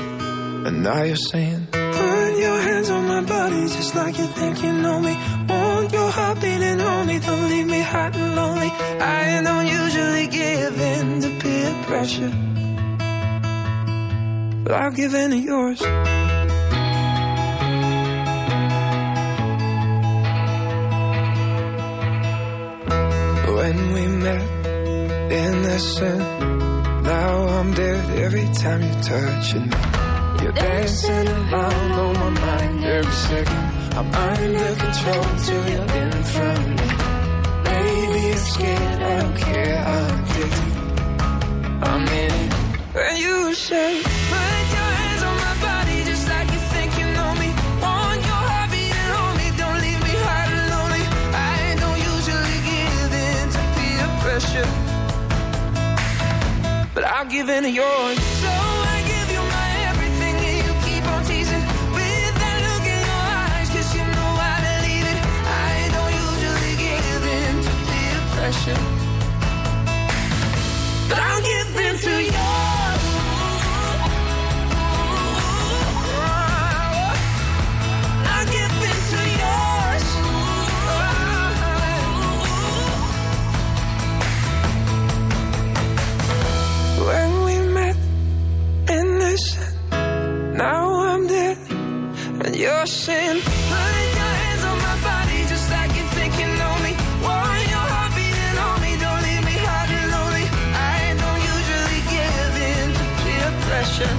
and now you're saying put your hands on my body just like you think you know me. Want your heart beating on me, don't leave me hot and lonely. I don't usually give in to peer pressure, but I'll give in to yours. When we met, innocent, now I'm dead every time you're touching me. You're dancing around on my mind every second. I'm under control till you're in front of me. Maybe scared, I don't care, I'm addicted, I'm in it. When you say, put your hands on my body just like you think you know me. On your heart beating on me, don't leave me hot and lonely. I don't usually give in to peer pressure, but I'll give in to yours. So I give you my everything and you keep on teasing with that look in your eyes, cause you know I delete it. I don't usually give in to peer pressure, but I'll give in to yours. Now I'm dead, and you're sin. Putting your hands on my body just like you think you know me. Want your heart beating on me, don't leave me hot and lonely. I don't usually give in to peer pressure,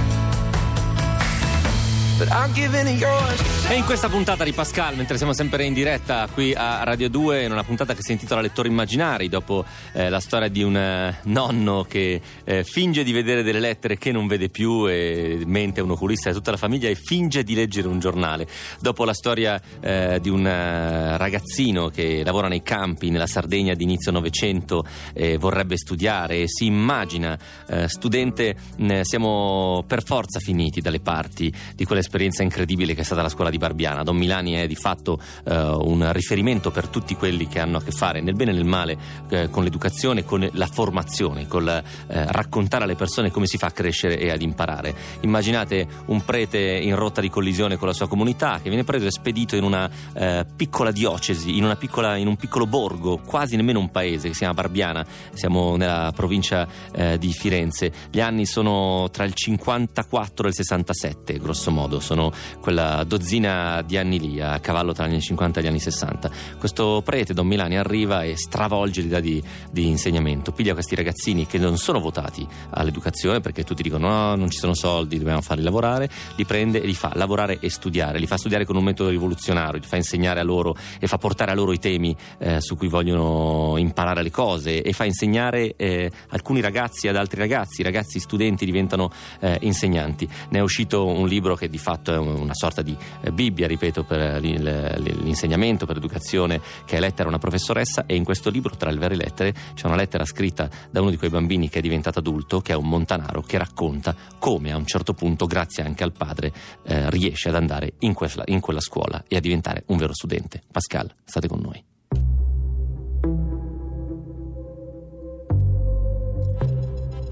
but I'll give in to yours. E in questa puntata di Pascal, mentre siamo sempre in diretta qui a Radio due, in una puntata che si intitola Lettori Immaginari, dopo eh, la storia di un nonno che eh, finge di vedere delle lettere che non vede più e mente un oculista e tutta la famiglia e finge di leggere un giornale, dopo la storia eh, di un ragazzino che lavora nei campi nella Sardegna di inizio Novecento e eh, vorrebbe studiare e si immagina eh, studente, eh, siamo per forza finiti dalle parti di quell'esperienza incredibile che è stata la scuola di Barbiana. Don Milani è di fatto eh, un riferimento per tutti quelli che hanno a che fare nel bene e nel male eh, con l'educazione, con la formazione, col eh, raccontare alle persone come si fa a crescere e ad imparare. Immaginate un prete in rotta di collisione con la sua comunità che viene preso e spedito in una eh, piccola diocesi, in, una piccola, in un piccolo borgo, quasi nemmeno un paese, che si chiama Barbiana. Siamo nella provincia eh, di Firenze. Gli anni sono tra il cinquantaquattro e il sessantasette, grosso modo, sono quella dozzina di anni lì, a cavallo tra gli anni cinquanta e gli anni sessanta. Questo prete, Don Milani, arriva e stravolge l'idea di, di insegnamento. Piglia questi ragazzini che non sono votati all'educazione, perché tutti dicono no, non ci sono soldi, dobbiamo farli lavorare. Li prende e li fa lavorare e studiare, li fa studiare con un metodo rivoluzionario, li fa insegnare a loro e fa portare a loro i temi eh, su cui vogliono imparare le cose, e fa insegnare eh, alcuni ragazzi ad altri ragazzi. I ragazzi studenti diventano eh, insegnanti. Ne è uscito un libro che di fatto è una sorta di eh, Bibbia, ripeto, per l'insegnamento, per l'educazione, che è letta da una professoressa. E in questo libro, tra le varie lettere, c'è una lettera scritta da uno di quei bambini che è diventato adulto, che è un montanaro, che racconta come a un certo punto, grazie anche al padre, eh, riesce ad andare in quella, in quella scuola e a diventare un vero studente. Pascal, state con noi.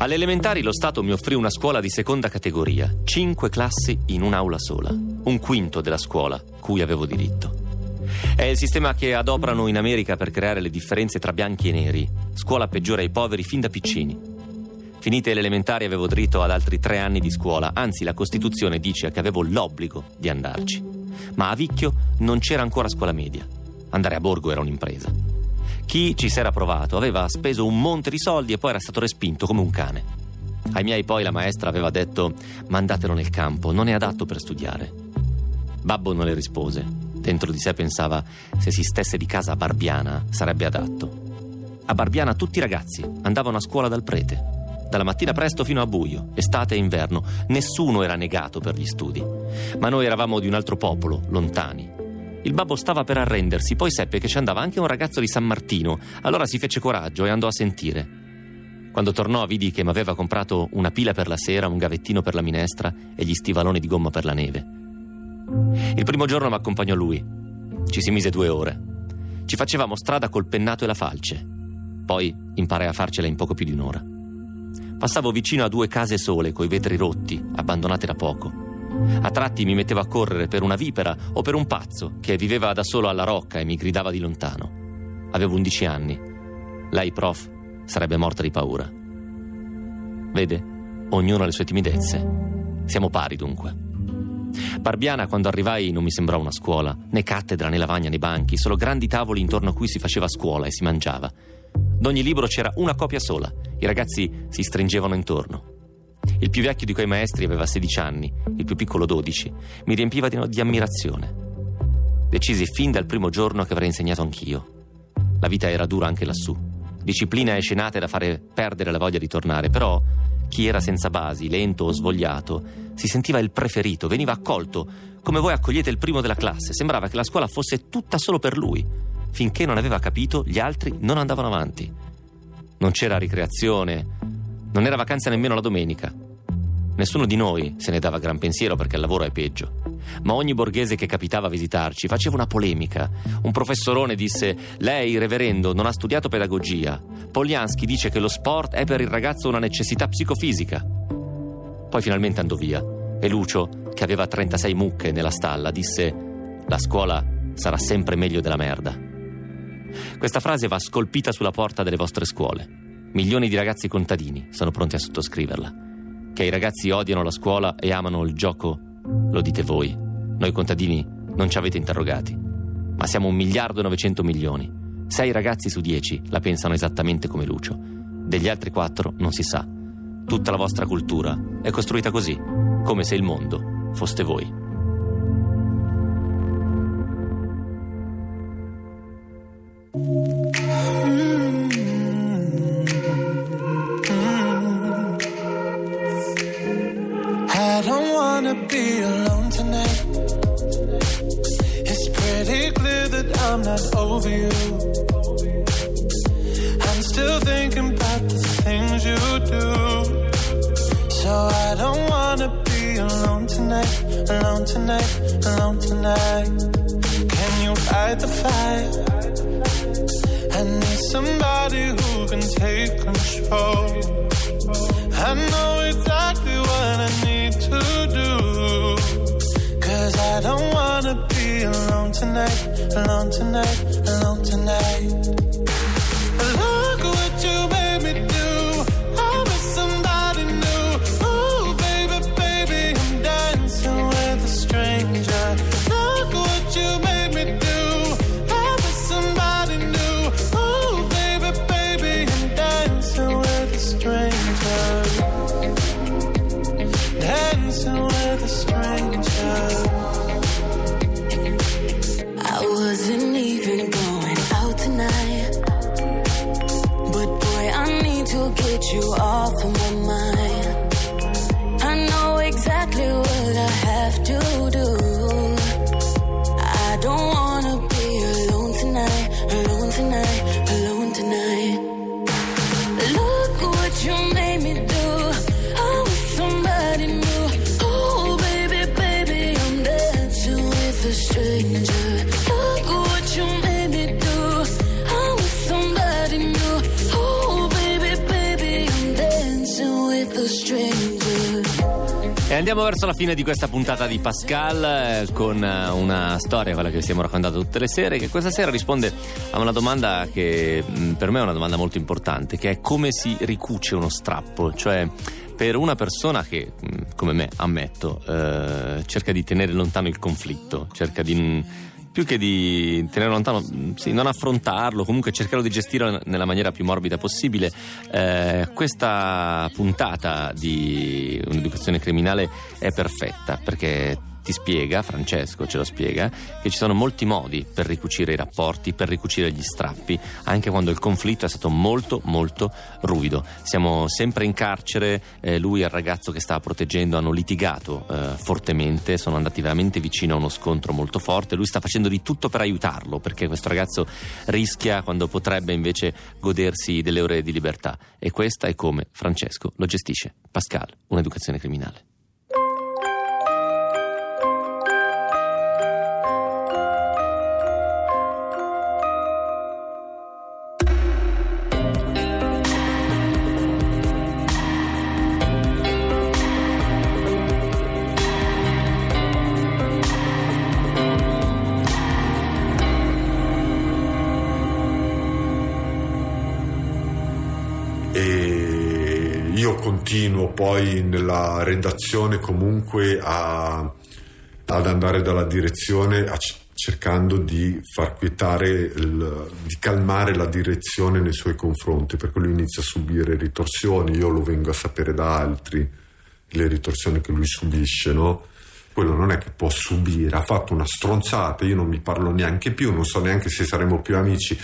Alle elementari lo Stato mi offrì una scuola di seconda categoria, cinque classi in un'aula sola, un quinto della scuola cui avevo diritto. È il sistema che adoprano in America per creare le differenze tra bianchi e neri, scuola peggiore ai poveri fin da piccini. Finite le elementari avevo diritto ad altri tre anni di scuola, anzi la Costituzione dice che avevo l'obbligo di andarci. Ma a Vicchio non c'era ancora scuola media. Andare a Borgo era un'impresa. Chi ci s'era provato aveva speso un monte di soldi e poi era stato respinto come un cane. Ai miei poi la maestra aveva detto: mandatelo nel campo, non è adatto per studiare. Babbo non le rispose. Dentro di sé pensava: se si stesse di casa a Barbiana sarebbe adatto. A Barbiana tutti i ragazzi andavano a scuola dal prete, dalla mattina presto fino a buio, estate e inverno. Nessuno era negato per gli studi. Ma noi eravamo di un altro popolo, lontani. Il babbo stava per arrendersi, poi seppe che ci andava anche un ragazzo di San Martino. Allora si fece coraggio e andò a sentire. Quando tornò vidi che mi aveva comprato una pila per la sera, un gavettino per la minestra e gli stivaloni di gomma per la neve. Il primo giorno mi accompagnò lui. Ci si mise due ore. Ci facevamo strada col pennato e la falce. Poi imparai a farcela in poco più di un'ora. Passavo vicino a due case sole, coi vetri rotti, abbandonate da poco. A tratti mi mettevo a correre per una vipera o per un pazzo che viveva da solo alla rocca e mi gridava di lontano. Avevo undici anni. Lei, prof, sarebbe morta di paura. Vede, ognuno ha le sue timidezze. Siamo pari, dunque. Barbiana, quando arrivai, non mi sembrò una scuola. Né cattedra, né lavagna, né banchi. Solo grandi tavoli intorno a cui si faceva scuola e si mangiava. D'ogni libro c'era una copia sola. I ragazzi si stringevano intorno. Il più vecchio di quei maestri aveva sedici anni, il più piccolo dodici. Mi riempiva di, di ammirazione. Decisi fin dal primo giorno che avrei insegnato anch'io. La vita era dura anche lassù. disciplina e scenate da fare perdere la voglia di tornare, però chi era senza basi, lento o svogliato, si sentiva il preferito, veniva accolto, come voi accogliete il primo della classe, sembrava che la scuola fosse tutta solo per lui, finché non aveva capito gli altri non andavano avanti. Non c'era ricreazione, non era vacanza nemmeno la domenica. Nessuno di noi se ne dava gran pensiero perché il lavoro è peggio, ma ogni borghese che capitava a visitarci faceva una polemica. Un professorone disse: lei, reverendo, non ha studiato pedagogia. Polianski dice che lo sport è per il ragazzo una necessità psicofisica. Poi finalmente andò via e Lucio, che aveva trentasei mucche nella stalla, disse: la scuola sarà sempre meglio della merda. Questa frase va scolpita sulla porta delle vostre scuole. Milioni di ragazzi contadini sono pronti a sottoscriverla. Che i ragazzi odiano la scuola e amano il gioco, lo dite voi. Noi contadini non ci avete interrogati, ma siamo un miliardo e novecento milioni. Sei ragazzi su dieci la pensano esattamente come Lucio. Degli altri quattro non si sa. Tutta la vostra cultura è costruita così, come se il mondo foste voi. Andiamo verso la fine di questa puntata di Pascal eh, con una storia, quella che stiamo raccontando tutte le sere, che questa sera risponde a una domanda che mh, per me è una domanda molto importante, che è come si ricuce uno strappo. Cioè, per una persona che, mh, come me, ammetto, eh, cerca di tenere lontano il conflitto, cerca di... Mh, più che di tenere lontano, sì, non affrontarlo, comunque cercarlo di gestirlo nella maniera più morbida possibile. Eh, questa puntata di Un'educazione criminale è perfetta perché ti spiega, Francesco ce lo spiega, che ci sono molti modi per ricucire i rapporti, per ricucire gli strappi, anche quando il conflitto è stato molto molto ruvido. Siamo sempre in carcere, eh, lui e il ragazzo che stava proteggendo hanno litigato eh, fortemente, sono andati veramente vicino a uno scontro molto forte, lui sta facendo di tutto per aiutarlo perché questo ragazzo rischia quando potrebbe invece godersi delle ore di libertà, e questa è come Francesco lo gestisce. Pascal, Un'educazione criminale. Continuo poi nella redazione comunque a, ad andare dalla direzione a, cercando di far quietare, il, di calmare la direzione nei suoi confronti, perché lui inizia a subire ritorsioni, io lo vengo a sapere da altri, le ritorsioni che lui subisce, no? Quello non è che può subire, ha fatto una stronzata, io non mi parlo neanche più, non so neanche se saremo più amici.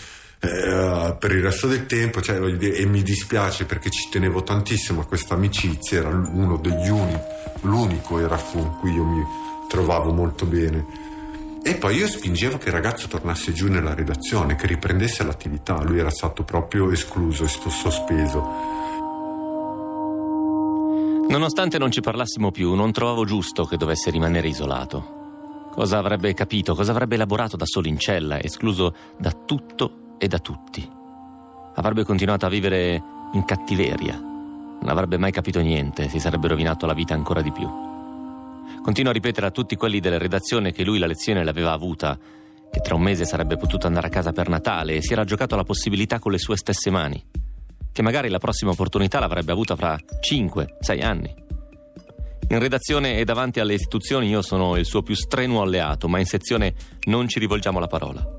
eh, per il resto del tempo, cioè, e mi dispiace perché ci tenevo tantissimo a questa amicizia, era uno degli uni, l'unico era con cui io mi trovavo molto bene. E poi io spingevo che il ragazzo tornasse giù nella redazione, che riprendesse l'attività, lui era stato proprio escluso, sospeso. Nonostante non ci parlassimo più, non trovavo giusto che dovesse rimanere isolato. Cosa avrebbe capito, cosa avrebbe elaborato da solo in cella, escluso da tutto e da tutti? Avrebbe continuato a vivere in cattiveria, non avrebbe mai capito niente, si sarebbe rovinato la vita ancora di più. Continuo a ripetere a tutti quelli della redazione che lui la lezione l'aveva avuta, che tra un mese sarebbe potuto andare a casa per Natale e si era giocato la possibilità con le sue stesse mani, che magari la prossima opportunità l'avrebbe avuta fra cinque sei anni. In redazione e davanti alle istituzioni io sono il suo più strenuo alleato, ma in sezione non ci rivolgiamo la parola.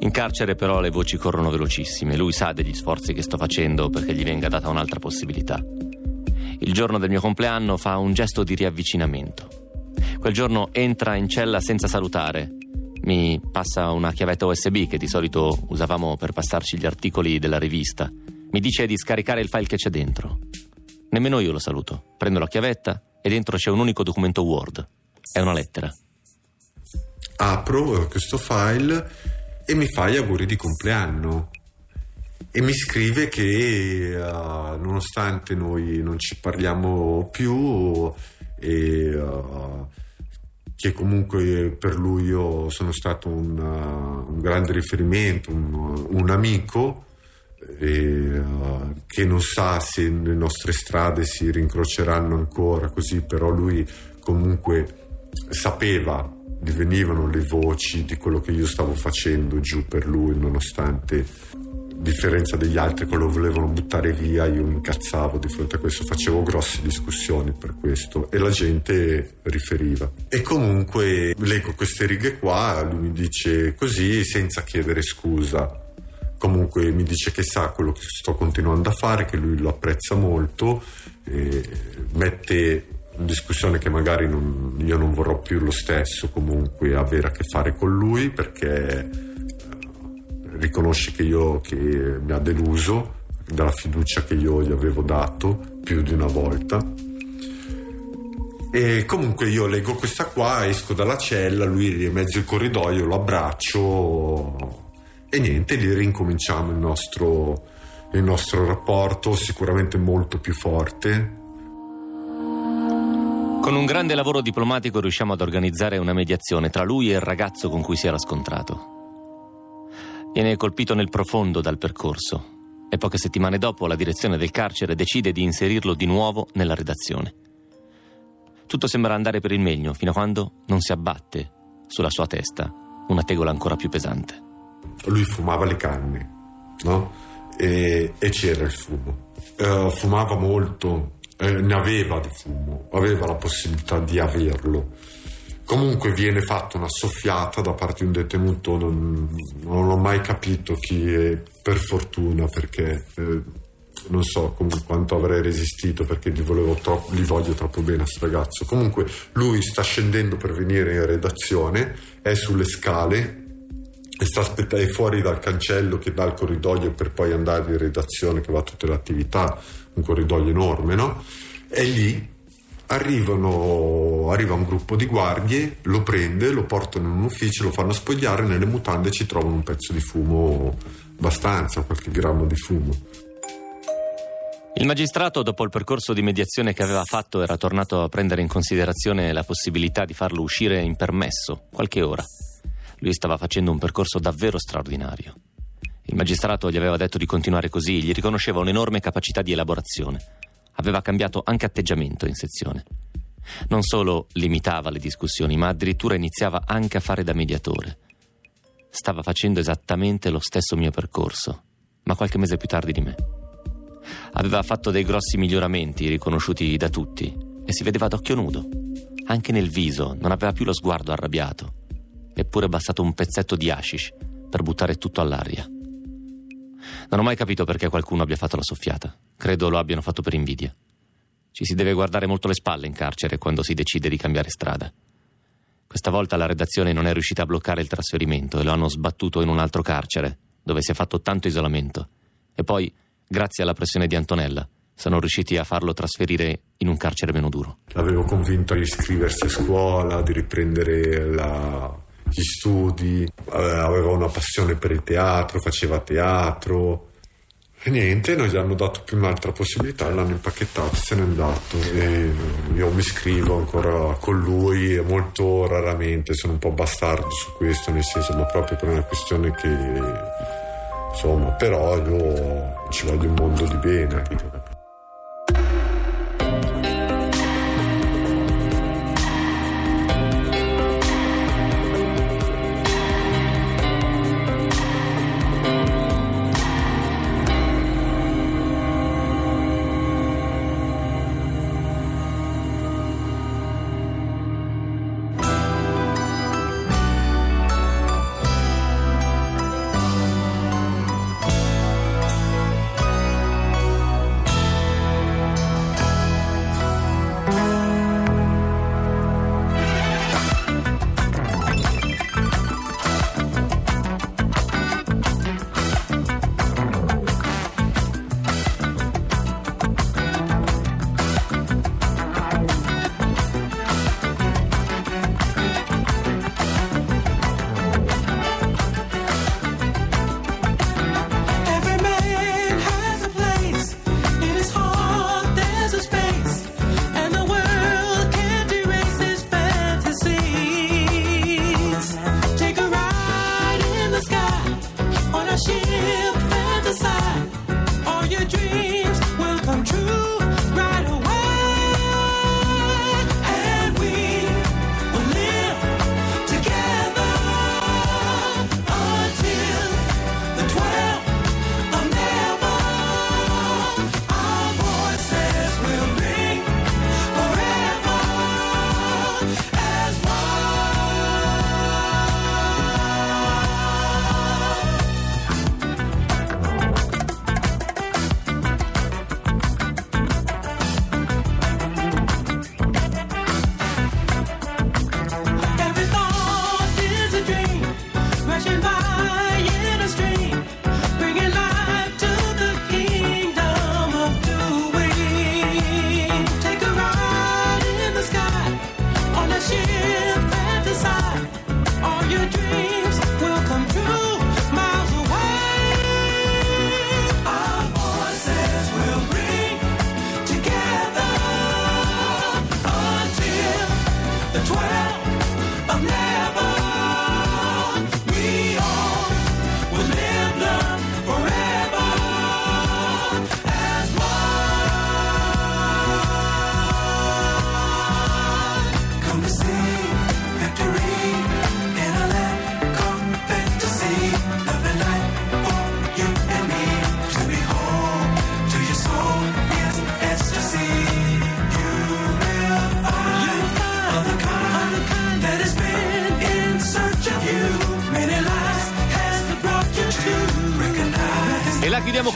In carcere però le voci corrono velocissime, lui sa degli sforzi che sto facendo perché gli venga data un'altra possibilità. Il giorno del mio compleanno fa un gesto di riavvicinamento. Quel giorno entra in cella senza salutare. Mi passa una chiavetta U S B che di solito usavamo per passarci gli articoli della rivista. Mi dice di scaricare il file che c'è dentro. Nemmeno io lo saluto. Prendo la chiavetta e dentro c'è un unico documento Word. È una lettera. Apro questo file e mi fa gli auguri di compleanno. E mi scrive che uh, nonostante noi non ci parliamo più e uh, che comunque per lui io sono stato un, uh, un grande riferimento, un, un amico e, uh, che non sa se le nostre strade si rincroceranno ancora così, però lui comunque sapeva, divenivano le voci di quello che io stavo facendo giù per lui, nonostante differenza degli altri che lo volevano buttare via, io mi incazzavo di fronte a questo, facevo grosse discussioni per questo e la gente riferiva. E comunque leggo queste righe qua, lui mi dice così senza chiedere scusa, comunque mi dice che sa quello che sto continuando a fare, che lui lo apprezza molto, e mette in discussione che magari non, io non vorrò più lo stesso comunque avere a che fare con lui, perché riconosce che io che mi ha deluso dalla fiducia che io gli avevo dato più di una volta. E comunque io leggo questa qua, esco dalla cella, lui è in mezzo al corridoio, lo abbraccio e niente, lì rincominciamo il nostro, il nostro rapporto, sicuramente molto più forte. Con un grande lavoro diplomatico riusciamo ad organizzare una mediazione tra lui e il ragazzo con cui si era scontrato. Viene colpito nel profondo dal percorso e poche settimane dopo la direzione del carcere decide di inserirlo di nuovo nella redazione. Tutto sembra andare per il meglio fino a quando non si abbatte sulla sua testa una tegola ancora più pesante. Lui fumava le canne, no? E, e c'era il fumo. Uh, fumava molto, eh, ne aveva di fumo, aveva la possibilità di averlo. Comunque viene fatta una soffiata da parte di un detenuto, non, non ho mai capito chi è, per fortuna, perché eh, non so com- quanto avrei resistito, perché li, volevo tro- li voglio troppo bene a sto ragazzo. Comunque lui sta scendendo per venire in redazione, è sulle scale e sta aspett- è fuori dal cancello che dà il corridoio per poi andare in redazione, che va a tutte le attività, un corridoio enorme, no? È lì. Arrivano, arriva un gruppo di guardie, lo prende, lo portano in un ufficio, lo fanno spogliare, nelle mutande ci trovano un pezzo di fumo, abbastanza, qualche grammo di fumo. Il magistrato, dopo il percorso di mediazione che aveva fatto, era tornato a prendere in considerazione la possibilità di farlo uscire in permesso, qualche ora. Lui stava facendo un percorso davvero straordinario. Il magistrato gli aveva detto di continuare così, gli riconosceva un'enorme capacità di elaborazione. Aveva cambiato anche atteggiamento in sezione. Non solo limitava le discussioni, ma addirittura iniziava anche a fare da mediatore. Stava facendo esattamente lo stesso mio percorso, ma qualche mese più tardi di me. Aveva fatto dei grossi miglioramenti riconosciuti da tutti e si vedeva ad occhio nudo. Anche nel viso non aveva più lo sguardo arrabbiato. Eppure è bastato un pezzetto di hashish per buttare tutto all'aria. Non ho mai capito perché qualcuno abbia fatto la soffiata. Credo lo abbiano fatto per invidia. Ci si deve guardare molto le spalle in carcere quando si decide di cambiare strada. Questa volta la redazione non è riuscita a bloccare il trasferimento e lo hanno sbattuto in un altro carcere, dove si è fatto tanto isolamento, e poi, grazie alla pressione di Antonella, sono riusciti a farlo trasferire in un carcere meno duro. L'avevo convinto a iscriversi a scuola, di riprendere la... gli studi, aveva una passione per il teatro, faceva teatro. E niente, noi gli hanno dato più un'altra possibilità, l'hanno impacchettato, se n'è andato. E io mi scrivo ancora con lui, molto raramente, sono un po' bastardo su questo, nel senso, ma proprio per una questione che, insomma, però io ci voglio un mondo di bene.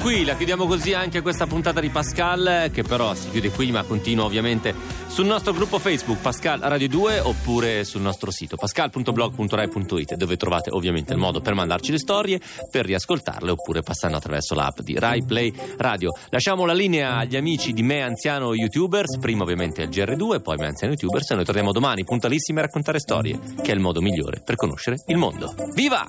Qui, la chiudiamo così anche questa puntata di Pascal, che però si chiude qui, ma continua ovviamente sul nostro gruppo Facebook Pascal Radio due, oppure sul nostro sito pascal punto blog punto rai punto it, dove trovate ovviamente il modo per mandarci le storie, per riascoltarle, oppure passando attraverso l'app di Rai Play Radio. Lasciamo la linea agli amici di Me Anziano Youtubers, prima ovviamente al G R due, poi Me Anziano Youtubers, e noi torniamo domani puntualissimi a raccontare storie, che è il modo migliore per conoscere il mondo. Viva!